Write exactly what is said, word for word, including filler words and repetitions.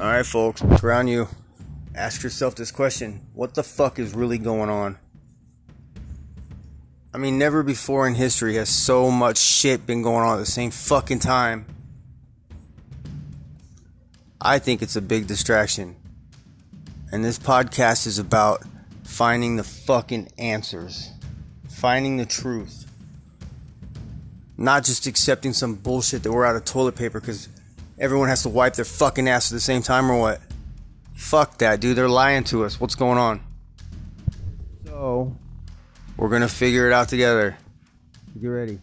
Alright folks, ground you. Ask yourself this question. What the fuck is really going on? I mean, never before in history has so much shit been going on at the same fucking time. I think it's a big distraction. And this podcast is about finding the fucking answers. Finding the truth. Not just accepting some bullshit that we're out of toilet paper because everyone has to wipe their fucking ass at the same time or what? Fuck that, dude. They're lying to us. What's going on? So, we're going to figure it out together. Get ready.